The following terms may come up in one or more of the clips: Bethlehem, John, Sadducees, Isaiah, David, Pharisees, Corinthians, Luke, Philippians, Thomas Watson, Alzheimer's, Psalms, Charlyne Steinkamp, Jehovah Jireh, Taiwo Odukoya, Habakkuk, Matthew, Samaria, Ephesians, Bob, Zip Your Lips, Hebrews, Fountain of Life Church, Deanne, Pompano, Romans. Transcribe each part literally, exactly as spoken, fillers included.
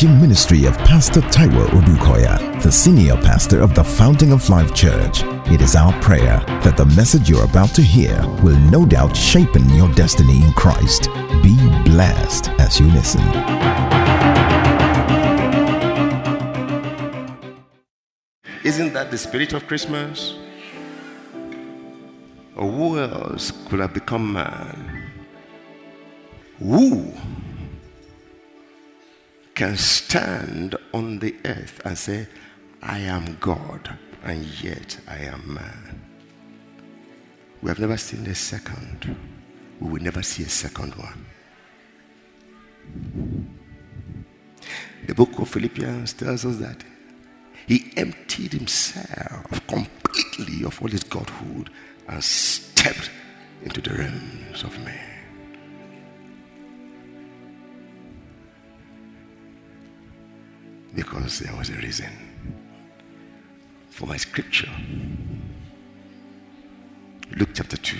teaching ministry of Pastor Taiwo Odukoya, the senior pastor of the Fountain of Life Church. It is our prayer that the message you're about to hear will no doubt shape your destiny in Christ. Be blessed as you listen. Isn't that the spirit of Christmas? Or who else could have become man? Who can stand on the earth and say, I am God, and yet I am man? We have never seen a second. We will never see a second one. The book of Philippians tells us that he emptied himself completely of all his godhood and stepped into the realms of man. Because there was a reason for my scripture. Luke chapter two.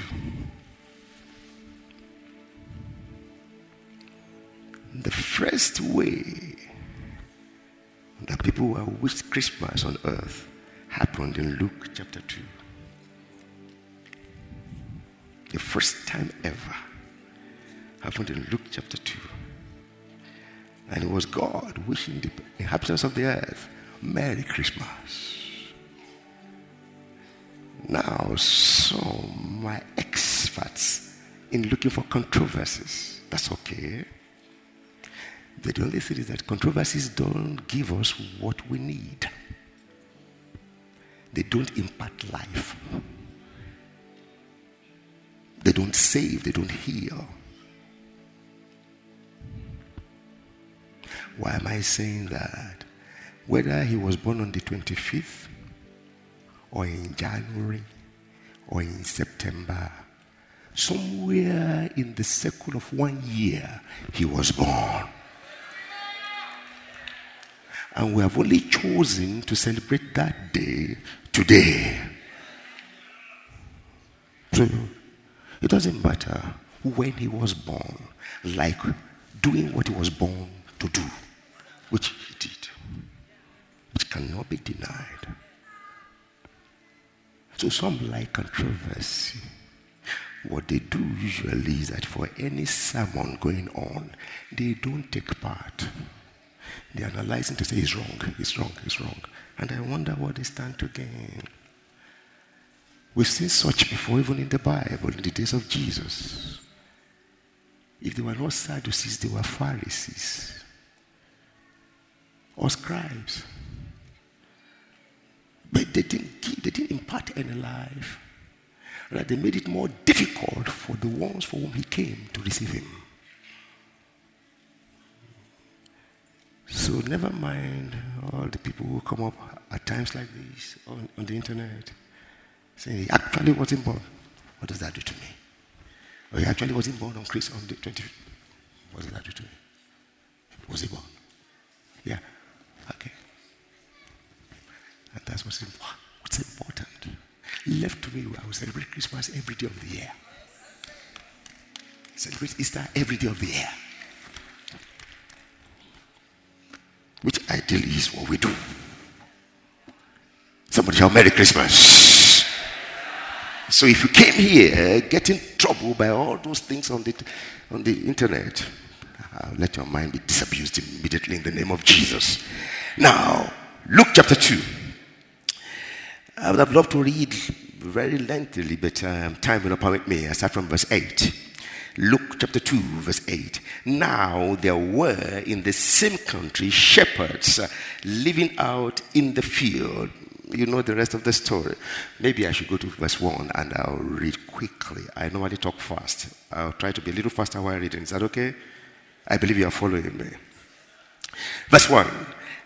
The first way that people were wished Christmas on earth happened in Luke chapter two. The first time ever happened in Luke chapter two. And it was God wishing the inhabitants of the earth Merry Christmas. Now, some are experts in looking for controversies. That's okay. The only thing is that controversies don't give us what we need. They don't impact life. They don't save. They don't heal. Why am I saying that? Whether he was born on the twenty-fifth, or in January, or in September, somewhere in the circle of one year, he was born. And we have only chosen to celebrate that day today. So it doesn't matter when he was born, like doing what he was born to do, which he did, which cannot be denied. So some like controversy. What they do usually is that for any sermon going on, they don't take part. They analyze it to say it's wrong, it's wrong, it's wrong. And I wonder what they stand to gain. We've seen such before, even in the Bible, in the days of Jesus. If they were not Sadducees, they were Pharisees or scribes. But they didn't give, they didn't impart any life. Right? They made it more difficult for the ones for whom he came to receive him. So never mind all the people who come up at times like this on, on the internet saying he actually wasn't born. What does that do to me? Or he actually wasn't born on Christ on the twenty-fifth. What does that do to me? Was he born? Yeah. Okay. And that's what's important. What's important. Left to me, I will celebrate Christmas every day of the year. Celebrate Easter every day of the year. Which ideally is what we do. Somebody shout Merry Christmas. So if you came here getting troubled by all those things on the on the internet, I'll let your mind be disabused immediately in the name of Jesus. Now, Luke chapter two. I would have loved to read very lengthily, but um, time will not permit me. I start from verse eight. Luke chapter two, verse eight. Now there were in the same country shepherds uh, living out in the field. You know the rest of the story. Maybe I should go to verse one and I'll read quickly. I normally talk fast. I'll try to be a little faster while reading. Is that okay? I believe you are following me. Verse one.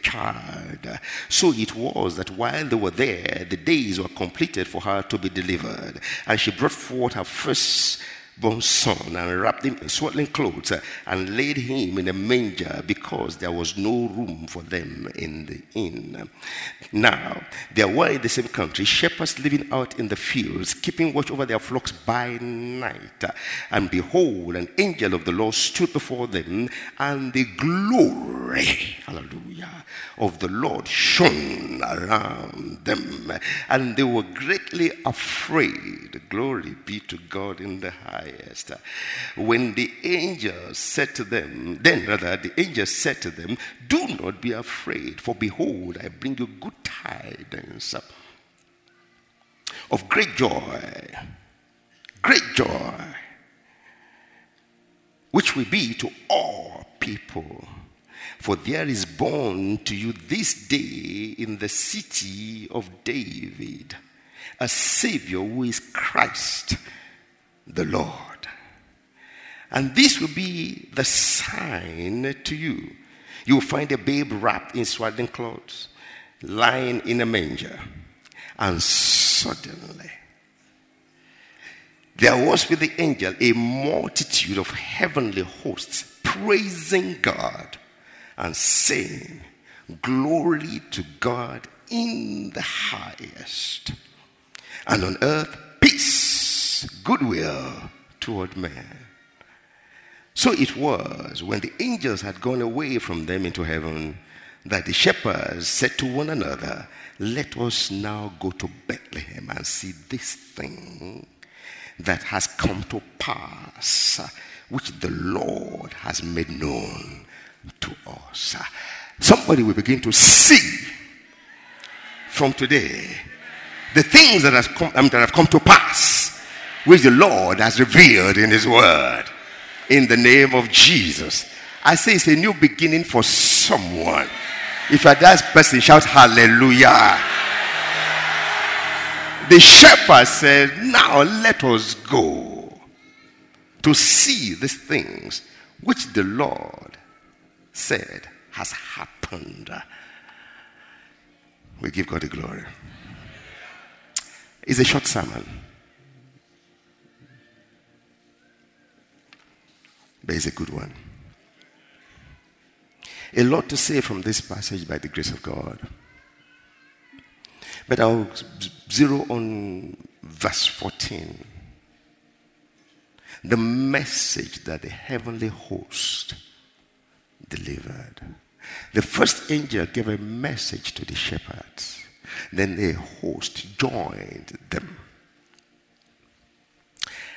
child. So it was that while they were there, the days were completed for her to be delivered. And she brought forth her firstborn son and wrapped him in swaddling clothes and laid him in a manger, because there was no room for them in the inn. Now, there were in the same country shepherds living out in the fields, keeping watch over their flocks by night. And behold, an angel of the Lord stood before them, and the glory, hallelujah, of the Lord shone around them, and they were greatly afraid. Glory be to God in the highest. When the angel said to them, then rather the angel said to them, "Do not be afraid, for behold, I bring you good tidings of great joy, great joy, which will be to all people. For there is born to you this day in the city of David a Savior, who is Christ the Lord. And this will be the sign to you. You will find a babe wrapped in swaddling clothes, lying in a manger." And suddenly there was with the angel a multitude of heavenly hosts, praising God and saying, "Glory to God in the highest, and on earth peace, goodwill toward men." So it was, when the angels had gone away from them into heaven, that the shepherds said to one another, "Let us now go to Bethlehem and see this thing that has come to pass, which the Lord has made known to us." Somebody will begin to see from today the things that, has come, um, that have come to pass, which the Lord has revealed in his word, in the name of Jesus. I say it's a new beginning for someone. If you're that person, shout hallelujah. The shepherd said, "Now let us go to see these things which the Lord said has happened." We give God the glory. It's a short sermon, but it's a good one. A lot to say from this passage by the grace of God, but I'll zero on verse fourteen. The message that the heavenly host delivered. The first angel gave a message to the shepherds. Then the host joined them,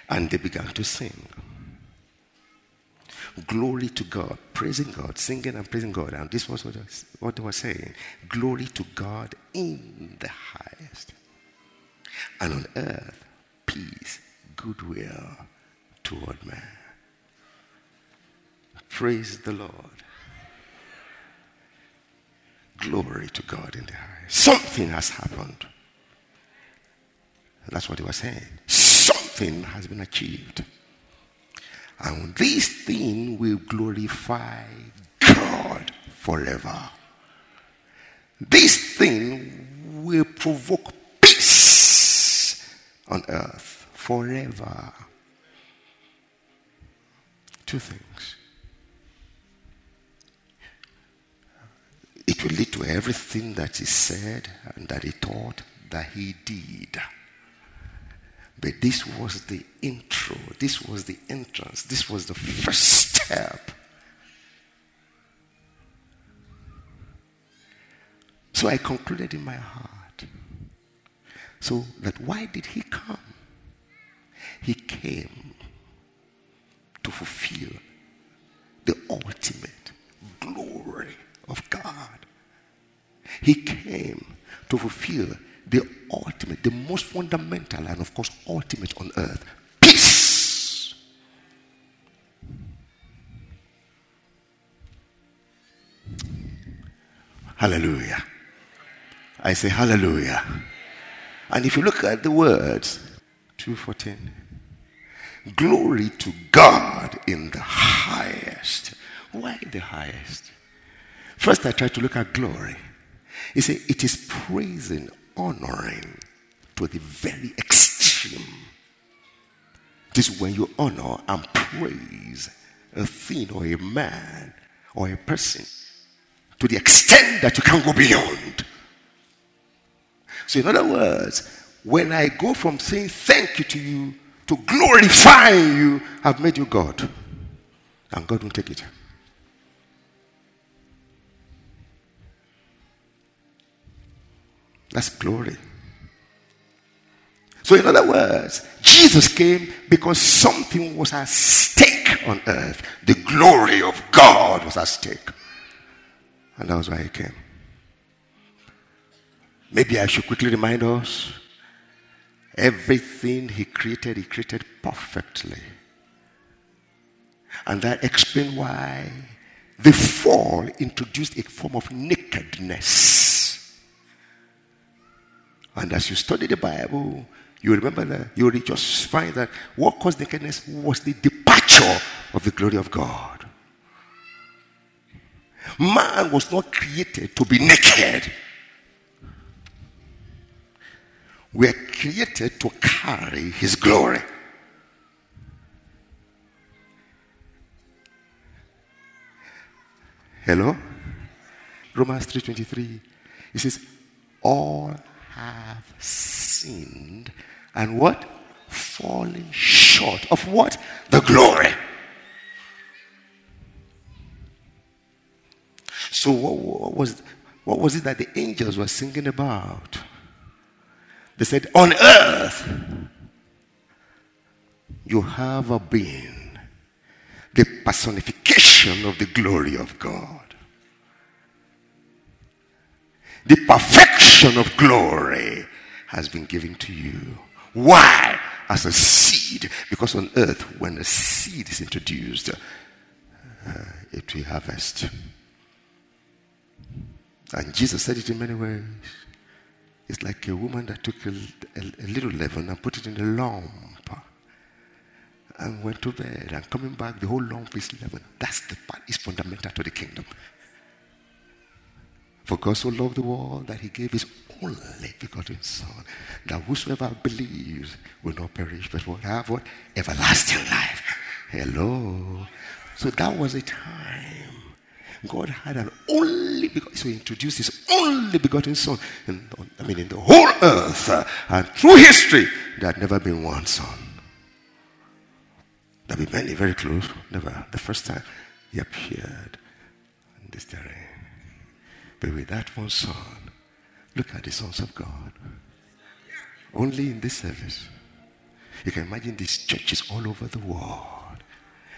and they began to sing. Glory to God, praising God, singing and praising God. And this was what they were saying. Glory to God in the highest, and on earth peace, goodwill toward man. Praise the Lord. Glory to God in the highest. Something has happened. That's what he was saying. Something has been achieved. And this thing will glorify God forever. This thing will provoke peace on earth forever. Two things. It will lead to everything that he said and that he taught, that he did. But this was the intro. This was the entrance. This was the first step. So I concluded in my heart. So that why did he come? He came to fulfill the ultimate glory of God He came to fulfill the ultimate, the most fundamental, and of course ultimate on earth, peace. Hallelujah. I say hallelujah. And if you look at the words, two fourteen, glory to God in the highest. Why the highest? First I tried to look at glory. He said it is praising, honoring to the very extreme. This is when you honor and praise a thing or a man or a person to the extent that you can't go beyond. So in other words, when I go from saying thank you to you to glorifying you, I've made you God. And God won't take it. That's glory. So in other words, Jesus came because something was at stake on earth. The glory of God was at stake. And that was why he came. Maybe I should quickly remind us, everything he created, he created perfectly. And that explains why the fall introduced a form of nakedness. And as you study the Bible, you remember that you will just find that what caused nakedness was the departure of the glory of God. Man was not created to be naked. We are created to carry his glory. Hello? Romans three twenty-three. It says, all have sinned and what? Fallen short of what? The glory. So what, what was what was it that the angels were singing about? They said, on earth you have been the personification of the glory of God. The perfection of glory has been given to you. Why? As a seed. Because on earth, when a seed is introduced, uh, it will harvest. And Jesus said it in many ways. It's like a woman that took a, a, a little leaven and put it in a lump and went to bed. And coming back, the whole lump is leaven. That's the part is fundamental to the kingdom. For God so loved the world that he gave his only begotten Son, that whosoever believes will not perish, but will have what? Everlasting life. Hello. So that was a time God had an only begotten, so he introduced his only begotten Son, in, I mean in the whole earth, uh, and through history, there had never been one Son. There had been many, very close, never. The first time he appeared in this terrain. But with that one Son, look at the sons of God. Only in this service. You can imagine these churches all over the world.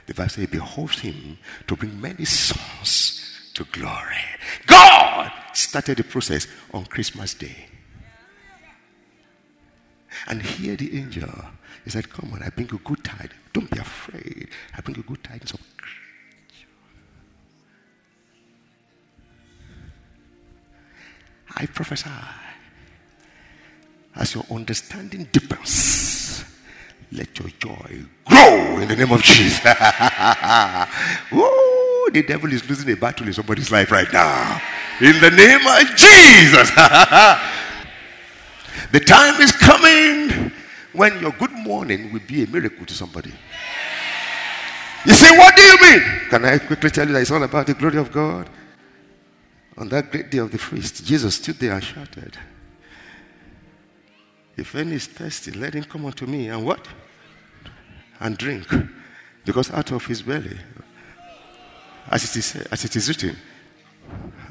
The Bible says it behoves him to bring many sons to glory. God started the process on Christmas Day. And here the angel, he said, come on, I bring you good tidings. Don't be afraid. I bring you good tidings of Christ. I prophesy, as your understanding deepens, let your joy grow in the name of Jesus. Ooh, the devil is losing a battle in somebody's life right now. In the name of Jesus. The time is coming when your good morning will be a miracle to somebody. You say, what do you mean? Can I quickly tell you that it's all about the glory of God? On that great day of the feast, Jesus stood there and shouted, if any is thirsty, let him come unto me and what? And drink. Because out of his belly, as it is, as it is written,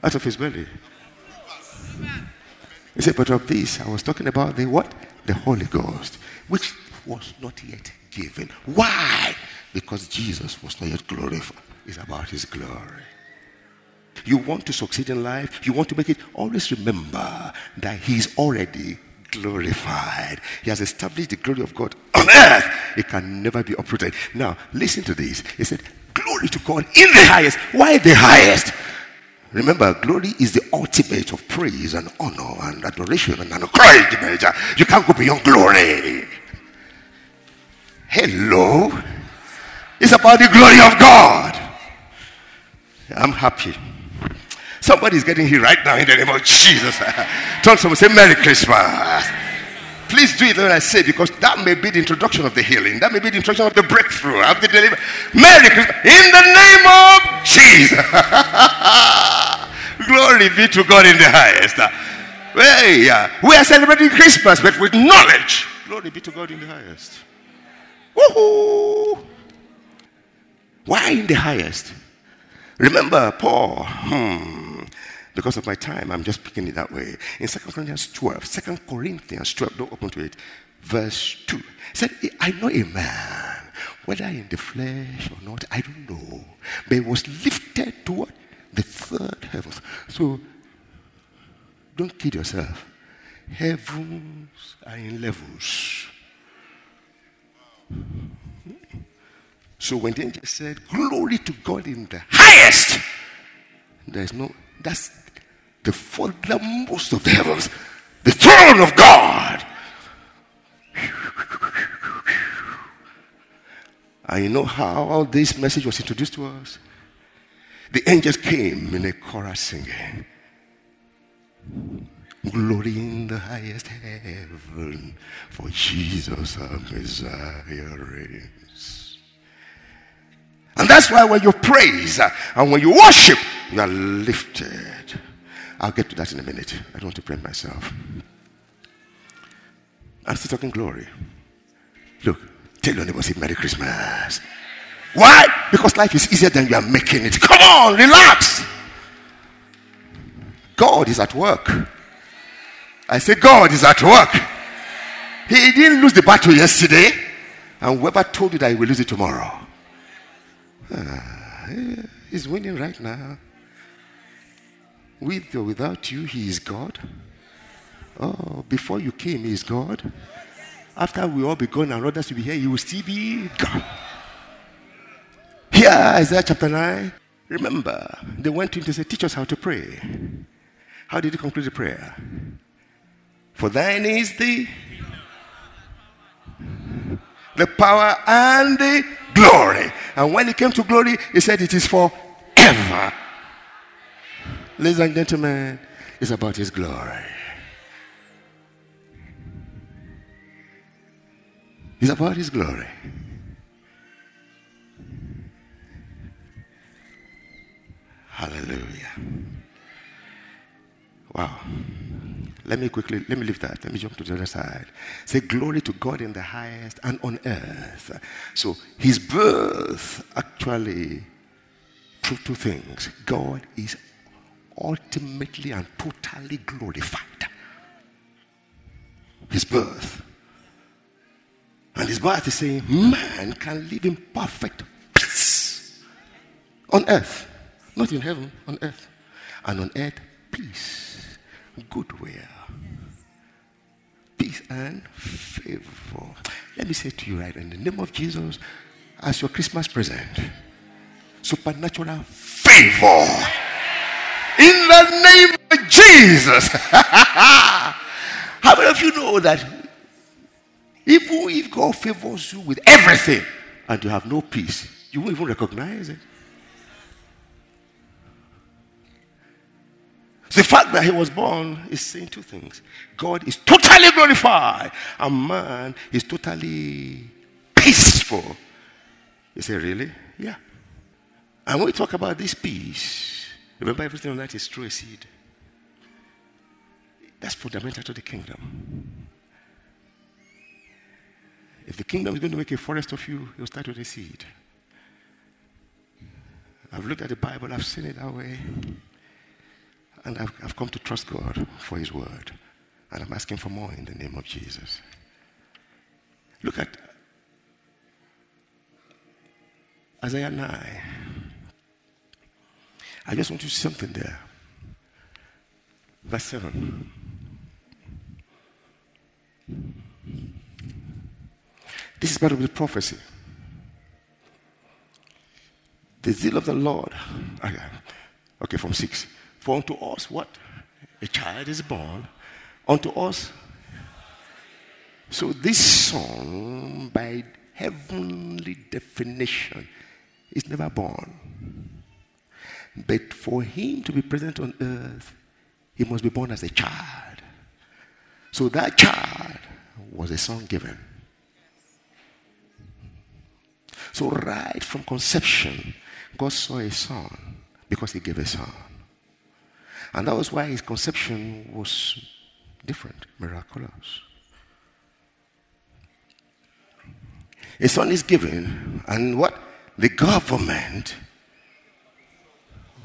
out of his belly. He said, but of this, I was talking about the what? The Holy Ghost, which was not yet given. Why? Because Jesus was not yet glorified. It's about his glory. you want to succeed in life, you want to make it, always remember that he's already glorified. He has established the glory of God on earth. It can never be uprooted. Now, listen to this. He said, glory to God in the highest. Why the highest? Remember, glory is the ultimate of praise and honor and adoration and encouragement. You can't go beyond glory. Hello. It's about the glory of God. I'm happy. Somebody's getting here right now in the name of Jesus. Turn to someone and say, Merry Christmas. Please do it when I say, because that may be the introduction of the healing. That may be the introduction of the breakthrough. Of the deliverance. Merry Christmas. In the name of Jesus. Glory be to God in the highest. We are, we are celebrating Christmas, but with knowledge. Glory be to God in the highest. Woohoo! Why in the highest? Remember, Paul, hmm, because of my time, I'm just picking it that way. In Second Corinthians twelve, Second Corinthians twelve, don't open to it, verse two. It said, I know a man, whether in the flesh or not, I don't know, but he was lifted toward the third heaven. So, don't kid yourself. Heavens are in levels. So when the angel said, glory to God in the highest, there's no, that's the furthermost of the heavens, the throne of God. And you know how this message was introduced to us? The angels came in a chorus singing, glory in the highest heaven, for Jesus our Messiah reigns. And that's why when you praise and when you worship, you are lifted. I'll get to that in a minute. I don't want to praise myself. I'm still talking glory. Look, tell your neighbor, say Merry Christmas. Why? Because life is easier than you are making it. Come on, relax. God is at work. I say God is at work. He didn't lose the battle yesterday. And whoever told you that he will lose it tomorrow. Ah, he's winning right now. With or without you, he is God. Oh, before you came, he is God. After we all be gone and others will be here, he will still be God. Here, Isaiah chapter nine. Remember, they went to him to say, teach us how to pray. How did he conclude the prayer? For thine is the the power and the glory. And when he came to glory, he said it is forever. Ladies and gentlemen, it's about his glory. It's about his glory. Hallelujah. Wow. Let me quickly, let me leave that. Let me jump to the other side. Say, glory to God in the highest and on earth. So, his birth actually proved two things. God is ultimately and totally glorified. His birth. And his birth is saying, man can live in perfect peace on earth. Not in heaven, on earth. And on earth, peace. Goodwill, peace and favor. Let me say to you right in the name of Jesus, as your Christmas present, supernatural favor in the name of Jesus. How many of you know that even if God favors you with everything and you have no peace, you won't even recognize it? The fact that he was born is saying two things. God is totally glorified. And man is totally peaceful. You say, really? Yeah. And when we talk about this peace, remember everything on that is through a seed. That's fundamental to the kingdom. If the kingdom is going to make a forest of you, it will start with a seed. I've looked at the Bible. I've seen it that way. And I've, I've come to trust God for his word. And I'm asking for more in the name of Jesus. Look at Isaiah nine. I just want to see something there. Verse seven. This is part of the prophecy. The zeal of the Lord. Okay, from six. For unto us, what? A child is born. Unto us. So this son, by heavenly definition, is never born. But for him to be present on earth, he must be born as a child. So that child was a son given. So right from conception, God saw a son because he gave a son. And that was why his conception was different, miraculous. A son is given, and what? The government.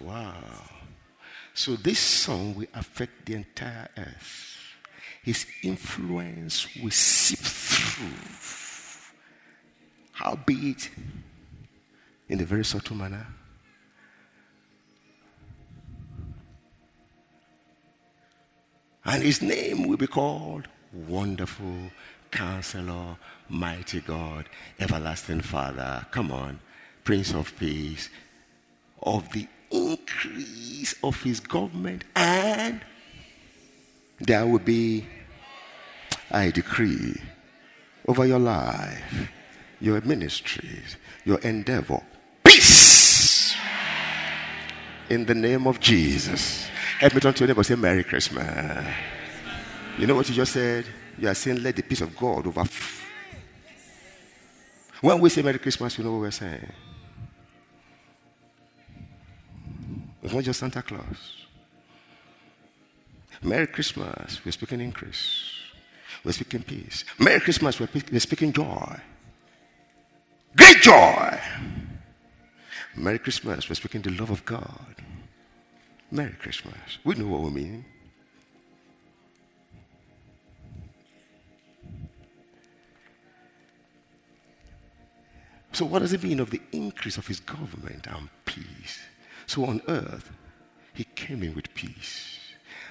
Wow. So this son will affect the entire earth. His influence will seep through. Howbeit, in a very subtle manner, and his name will be called Wonderful Counselor, Mighty God, Everlasting Father. Come on, Prince of Peace. Of the increase of his government, and there will be, I decree, over your life, your ministries, your endeavor, peace in the name of Jesus. Help me turn to your neighbor and say, Merry Christmas. Merry Christmas. You know what you just said? You are saying, let the peace of God over. When we say Merry Christmas, you know what we're saying. It's not just Santa Claus. Merry Christmas, we're speaking increase. We're speaking peace. Merry Christmas, we're speaking joy. Great joy. Merry Christmas. We're speaking the love of God. Merry Christmas. We know what we mean. So what does it mean of the increase of his government and peace? So on earth, he came in with peace.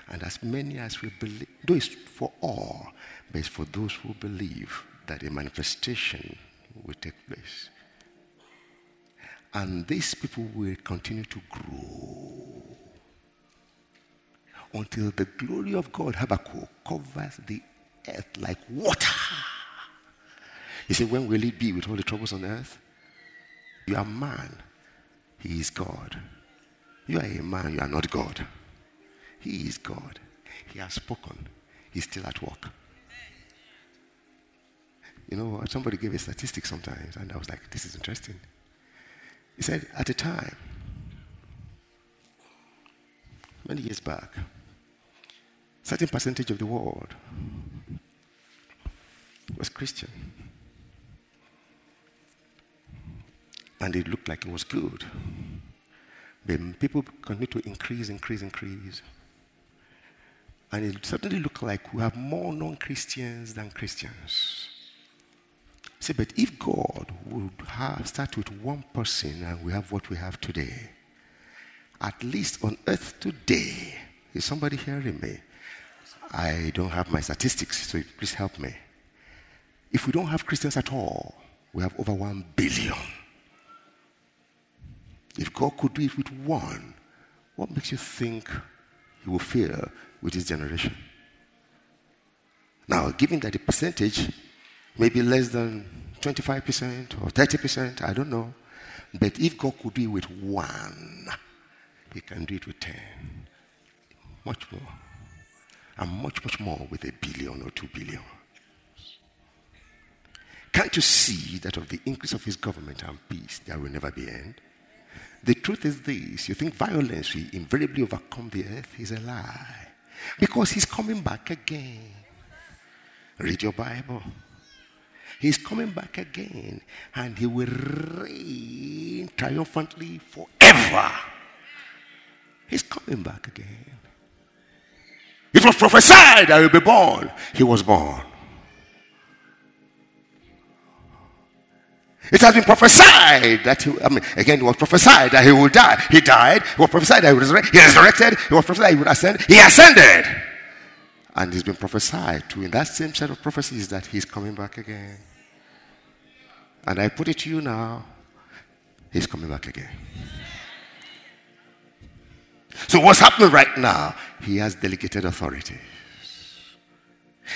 And as many as will believe, though it's for all, but it's for those who believe that a manifestation will take place. And these people will continue to grow until the glory of God, Habakkuk, covers the earth like water. He said, when will it be with all the troubles on earth? You are man, he is God. You are a man, you are not God. He is God. He has spoken, he's still at work. You know, somebody gave a statistic sometimes, and I was like, this is interesting. He said, at a time, many years back, certain percentage of the world was Christian. And it looked like it was good. But people continued to increase, increase, increase. And it certainly looked like we have more non-Christians than Christians. See, but if God would have start with one person and we have what we have today, at least on earth today, is somebody hearing me? I don't have my statistics, so please help me. If we don't have Christians at all, we have over one billion. If God could do it with one, what makes you think he will fail with his generation? Now, given that the percentage maybe less than twenty-five percent or thirty percent, I don't know. But if God could do it with one, he can do it with ten. Much more. And much, much more with a billion or two billion. Can't you see that of the increase of his government and peace, there will never be end? The truth is this. You think violence will invariably overcome the earth is a lie. Because he's coming back again. Read your Bible. He's coming back again, and he will reign triumphantly forever. He's coming back again. It was prophesied I will be born. He was born. It has been prophesied that he, I mean, again, it was prophesied that he would die. He died. It was prophesied that he would resurrect. He resurrected. It was prophesied that he would ascend. He ascended. And it's been prophesied to in that same set of prophecies that he's coming back again. And I put it to you now, he's coming back again. So what's happening right now? He has delegated authorities.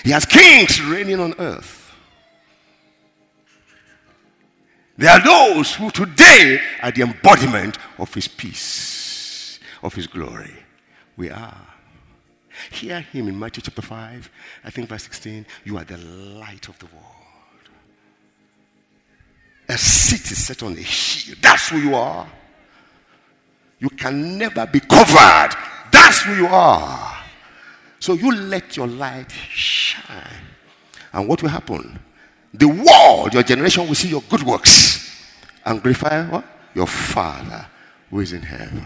He has kings reigning on earth. There are those who today are the embodiment of his peace, of his glory. We are. Hear him in Matthew chapter five, I think verse sixteen. You are the light of the world. A city set on a hill. That's who you are. You can never be covered. That's who you are. So you let your light shine. And what will happen? The world, your generation, will see your good works and glorify what? Your Father who is in heaven.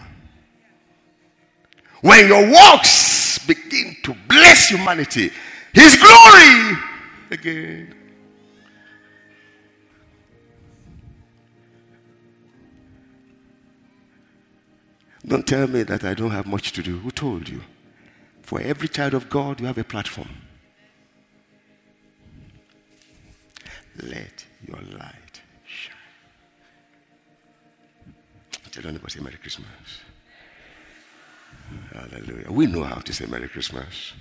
When your works begin to bless humanity, his glory again. Don't tell me that I don't have much to do. Who told you? For every child of God, you have a platform. Let your light shine. Tell anybody, say Merry Christmas. Hallelujah. We know how to say Merry Christmas.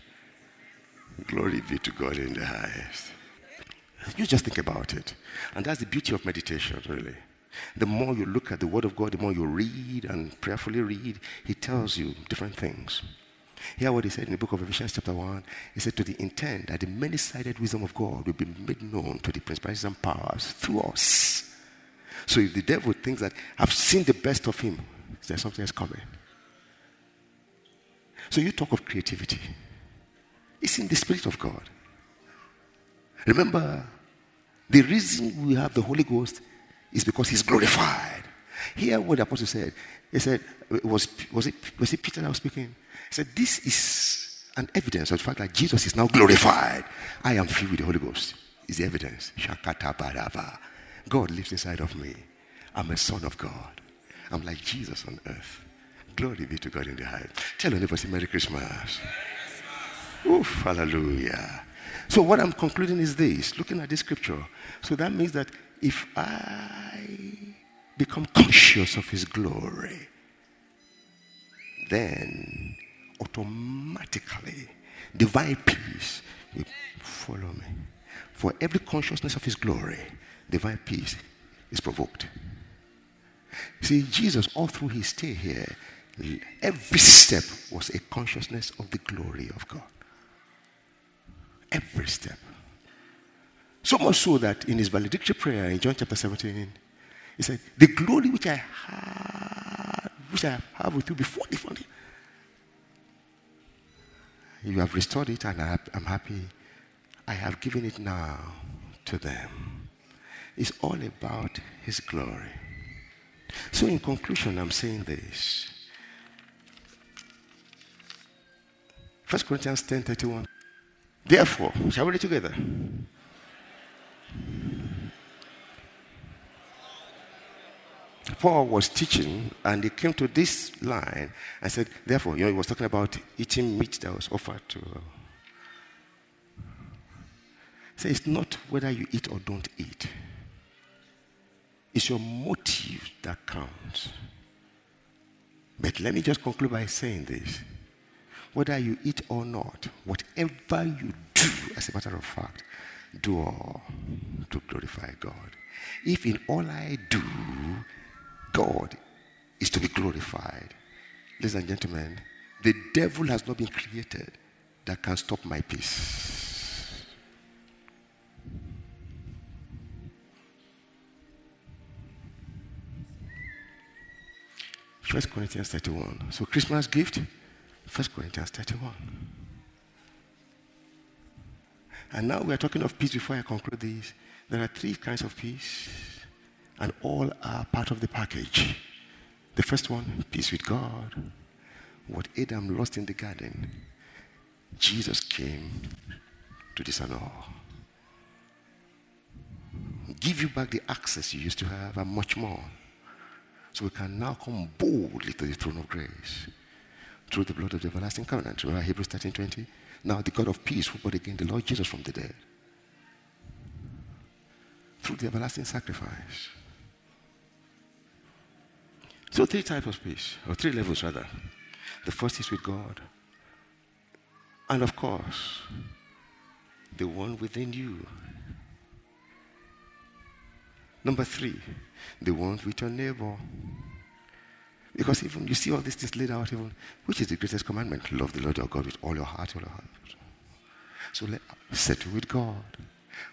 Glory be to God in the highest. You just think about it. And that's the beauty of meditation, really. The more you look at the Word of God, the more you read and prayerfully read, he tells you different things. Hear what he said in the book of Ephesians chapter one. He said, to the intent that the many-sided wisdom of God will be made known to the principalities and powers through us. So if the devil thinks that I've seen the best of him, there's something else coming. So you talk of creativity. It's in the Spirit of God. Remember, the reason we have the Holy Ghost is because he's glorified. Hear what the apostle said. He said, was, was, it, was it Peter that was speaking? He said, this is an evidence of the fact that Jesus is now glorified. I am filled with the Holy Ghost. It's the evidence. God lives inside of me. I'm a son of God. I'm like Jesus on earth. Glory be to God in the highest. Tell your neighbor, say Merry Christmas. Merry Christmas. Oof, hallelujah. So what I'm concluding is this. Looking at this scripture. So that means that if I become conscious of his glory, then automatically divine peace will follow me. For every consciousness of his glory, divine peace is provoked. See, Jesus, all through his stay here, every step was a consciousness of the glory of God. Every step. So much so that in his valedictory prayer in John chapter seventeen, he said, the glory which I had, which I have with you before the foundation, you have restored it and I'm happy. I have given it now to them. It's all about his glory. So in conclusion, I'm saying this. First Corinthians ten thirty-one. Therefore, shall we read together? Paul was teaching and he came to this line and said, therefore, you know, he was talking about eating meat that was offered to. He said, it's not whether you eat or don't eat. It's your motive that counts. But let me just conclude by saying this. Whether you eat or not, whatever you do, as a matter of fact, do all to glorify God. If in all I do, God is to be glorified. Ladies and gentlemen, the devil has not been created that can stop my peace. First Corinthians thirty-one. So Christmas gift, First Corinthians thirty-one. And now we are talking of peace. Before I conclude this, there are three kinds of peace, and all are part of the package. The first one, peace with God. What Adam lost in the garden, Jesus came to disannul. give you back the access you used to have and much more. So we can now come boldly to the throne of grace through the blood of the everlasting covenant. Remember Hebrews thirteen twenty? Now the God of peace who brought again the Lord Jesus from the dead through the everlasting sacrifice. So three types of peace, or three levels rather. The first is with God. And of course, the one within you. Number three, the one with your neighbor. Because even you see all these things laid out, even which is the greatest commandment? Love the Lord your God with all your heart, all your heart. So let, settle with God.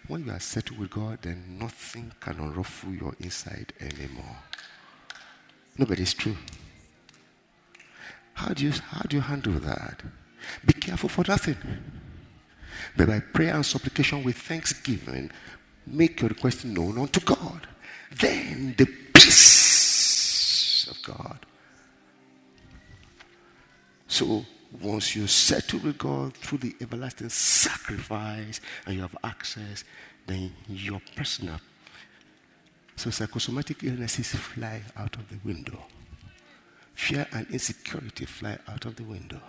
When you are settled with God, then nothing can unruffle your inside anymore. No, but it's true. How do you how do you handle that? Be careful for nothing. But by prayer and supplication with thanksgiving, make your request known unto God. Then the peace of God. So once you settle with God through the everlasting sacrifice and you have access, then your personal. So psychosomatic illnesses fly out of the window. Fear and insecurity fly out of the window.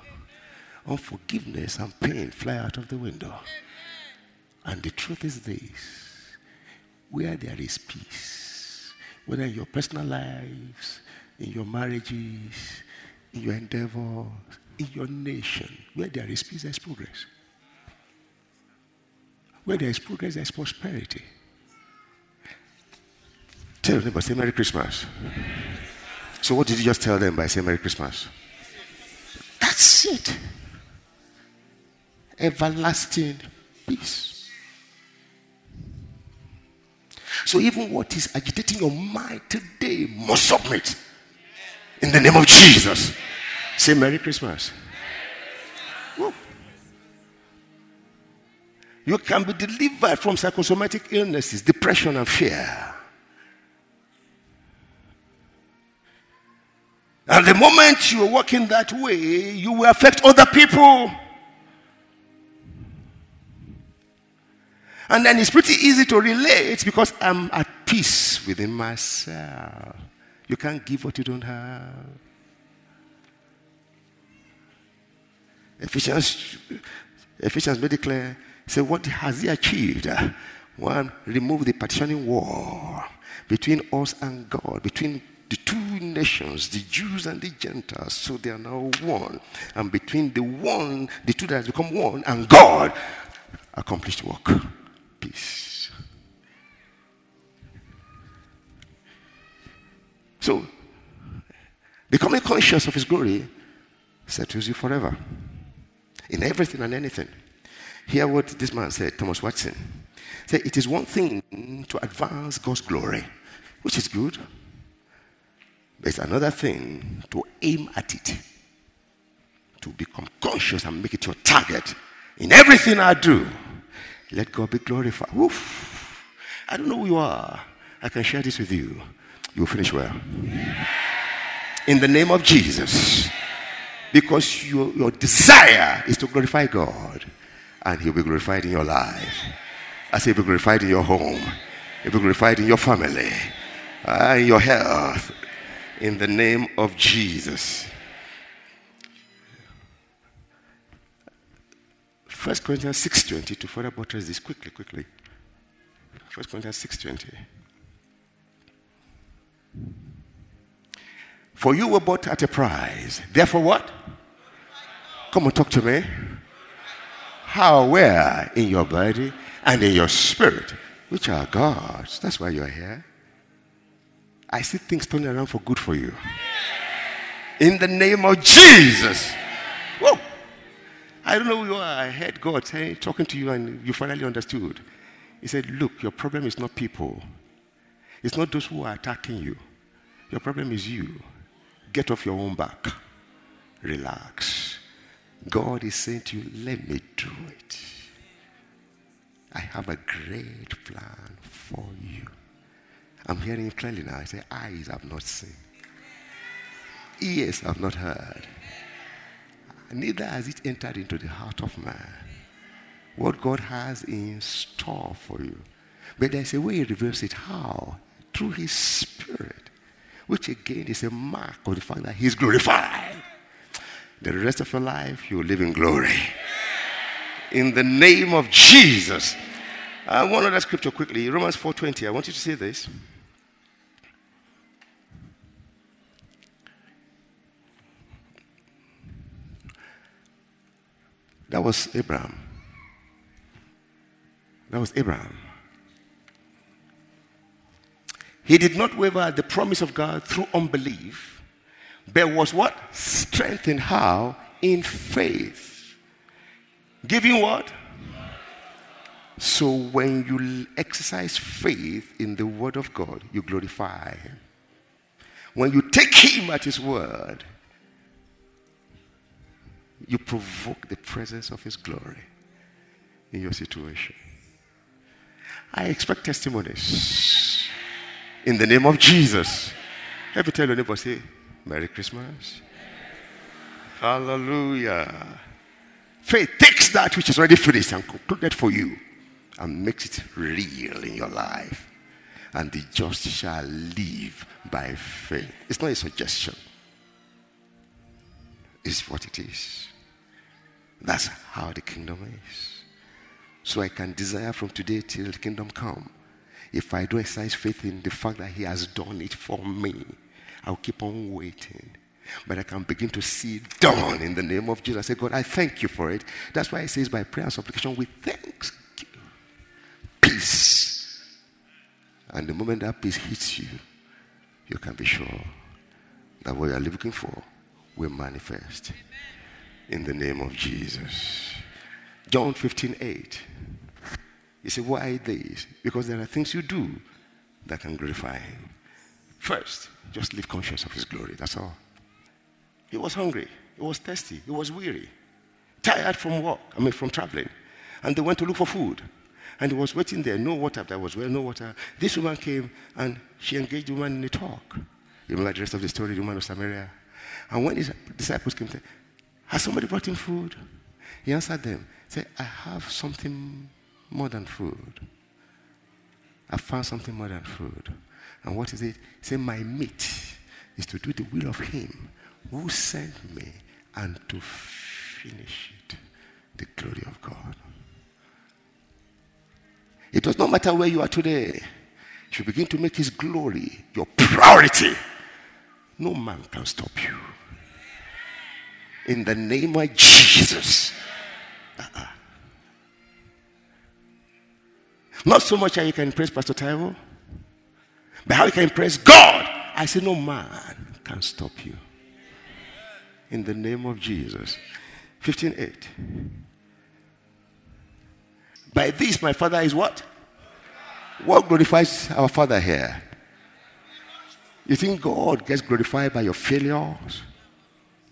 Unforgiveness and pain fly out of the window. And the truth is this. Where there is peace, whether in your personal lives, in your marriages, in your endeavors, in your nation, where there is peace, there is progress. Where there is progress, there is prosperity. Tell them, but say Merry Christmas. So what did you just tell them by saying Merry Christmas? That's it. Everlasting peace. So even what is agitating your mind today must submit. In the name of Jesus. Say Merry Christmas. Merry Christmas. You can be delivered from psychosomatic illnesses, depression and fear. And the moment you are walking that way, you will affect other people. And then it's pretty easy to relate because I'm at peace within myself. You can't give what you don't have. Ephesians, Ephesians made it clear. Say, what has he achieved? One, remove the partitioning wall between us and God, between the two nations, the Jews and the Gentiles. So they are now one. And between the one, the two that has become one, and God, accomplished work. Peace. So, becoming conscious of his glory settles you forever. In everything and anything. Hear what this man said, Thomas Watson. He said, it is one thing to advance God's glory, which is good. But it's another thing to aim at it. To become conscious and make it your target. In everything I do, let God be glorified. Woof. I don't know who you are. I can share this with you. You'll finish well. In the name of Jesus. Because your, your desire is to glorify God. And he'll be glorified in your life. I say he'll be glorified in your home. He'll be glorified in your family. Uh, in your health. In the name of Jesus. First Corinthians six twenty, to further buttress this quickly, quickly. First Corinthians six twenty. For you were bought at a price. Therefore what? Come and talk to me. How? Where? In your body and in your spirit, which are God's. That's why you are here. I see things turning around for good for you. In the name of Jesus. Whoa. I don't know who you are. I heard God saying, talking to you, and you finally understood. He said, look, your problem is not people. It's not those who are attacking you. Your problem is you. Get off your own back. Relax. God is saying to you, let me do it. I have a great plan for you. I'm hearing it clearly now. I say, eyes have not seen. Ears have not heard. Neither has it entered into the heart of man. What God has in store for you. But there's a way he reveals it. How? Through his spirit, which again is a mark of the fact that he's glorified. The rest of your life, you will live in glory. In the name of Jesus. Uh, one other scripture quickly, Romans four twenty. I want you to see this. That was Abraham. That was Abraham. He did not waver at the promise of God through unbelief, but was what? Strengthened how? In faith. Giving what? So when you exercise faith in the word of God, you glorify him. When you take him at his word, you provoke the presence of his glory in your situation. I expect testimonies in the name of Jesus. Have you tell your neighbor, say, Merry Christmas. Hallelujah. Faith takes that which is already finished and concluded for you and makes it real in your life. And the just shall live by faith. It's not a suggestion. It's what it is. That's how the kingdom is. So I can desire from today till the kingdom come. If I do exercise faith in the fact that he has done it for me, I'll keep on waiting. But I can begin to see it done in the name of Jesus. I say, God, I thank you for it. That's why it says by prayer and supplication with thanks. Peace. And the moment that peace hits you, you can be sure that what you are looking for will manifest. Amen. In the name of Jesus. John fifteen eight. You say, why this? Because there are things you do that can glorify him. First, just live conscious of his glory. That's all. He was hungry. He was thirsty. He was weary. Tired from work. I mean, from traveling. And they went to look for food. And he was waiting there. No water. There was well, no water. This woman came and she engaged the woman in a talk. You remember the rest of the story, the woman of Samaria? And when his disciples came to him, has somebody brought him food? He answered them, said, I have something more than food. I found something more than food. And what is it? He said, my meat is to do the will of him who sent me and to finish it, the glory of God. It does not matter where you are today. You begin to make his glory your priority. No man can stop you. In the name of Jesus. Uh-uh. Not so much how you can impress Pastor Taiwo, but how you can impress God. I say no man can stop you. In the name of Jesus. fifteen eight. By this my Father is what? What glorifies our Father here? You think God gets glorified by your failures,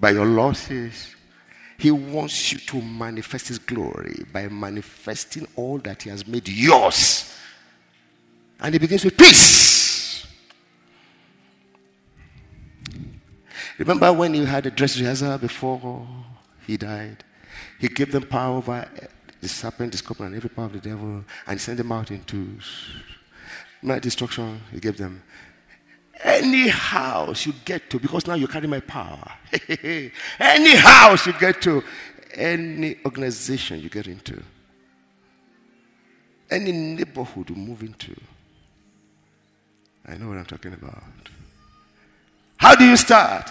by your losses? He wants you to manifest his glory by manifesting all that he has made yours. And he begins with peace. Remember when he had a dress rehearsal before he died? He gave them power over the serpent, the scorpion, and every power of the devil, and sent them out into mad destruction. He gave them. Any house you get to, because now you carry my power. Any house you get to, any organization you get into, any neighborhood you move into. I know what I'm talking about. How do you start?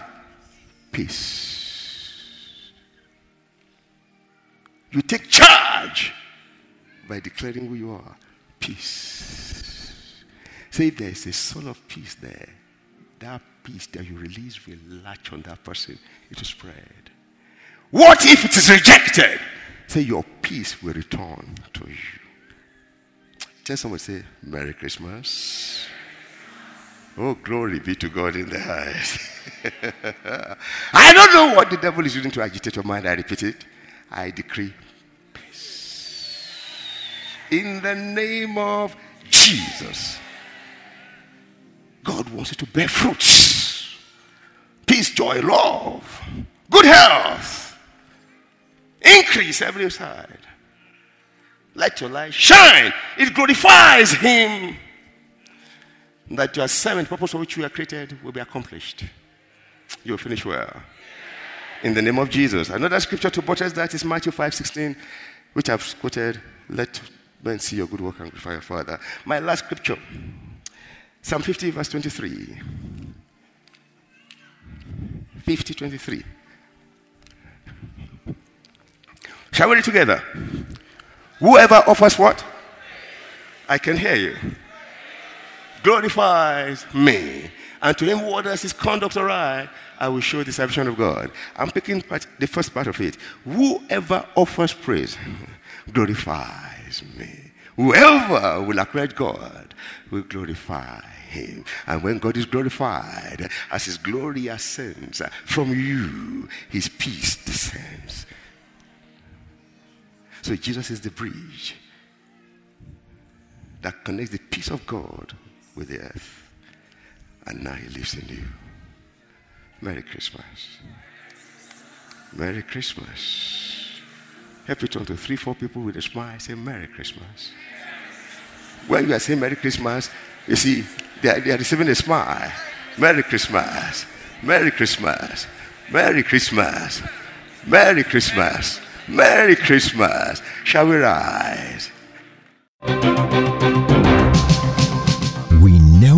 Peace. You take charge by declaring who you are. Peace. So if there is a soul of peace there, that peace that you release will latch on that person. It will spread. What if it is rejected? Say, your peace will return to you. Tell someone, say, Merry Christmas. Oh, glory be to God in the highest. I don't know what the devil is using to agitate your mind. I repeat it. I decree peace. In the name of Jesus. God wants you to bear fruits. Peace, joy, love, good health. Increase every side. Let your light shine. It glorifies him. That your assignment, purpose for which you are created, will be accomplished. You will finish well. In the name of Jesus. Another scripture to buttress that is Matthew five sixteen, which I've quoted. Let men see your good work and glorify your Father. My last scripture, Psalm fifty, verse twenty-three. fifty, twenty-three. Shall we read together? Whoever offers what? I can hear you. Glorifies me. And to him who orders his conduct aright, I will show the salvation of God. I'm picking part, the first part of it. Whoever offers praise glorifies me. Whoever will acknowledge God will glorify him. And when God is glorified, as his glory ascends from you, his peace descends. So Jesus is the bridge that connects the peace of God with the earth. And now he lives in you. Merry Christmas. Merry Christmas. Help you turn to three, four people with a smile. Say, Merry Christmas. When you are saying Merry Christmas, you see, they are, they are receiving a smile. Merry Christmas. Merry Christmas. Merry Christmas. Merry Christmas. Merry Christmas. Shall we rise? We know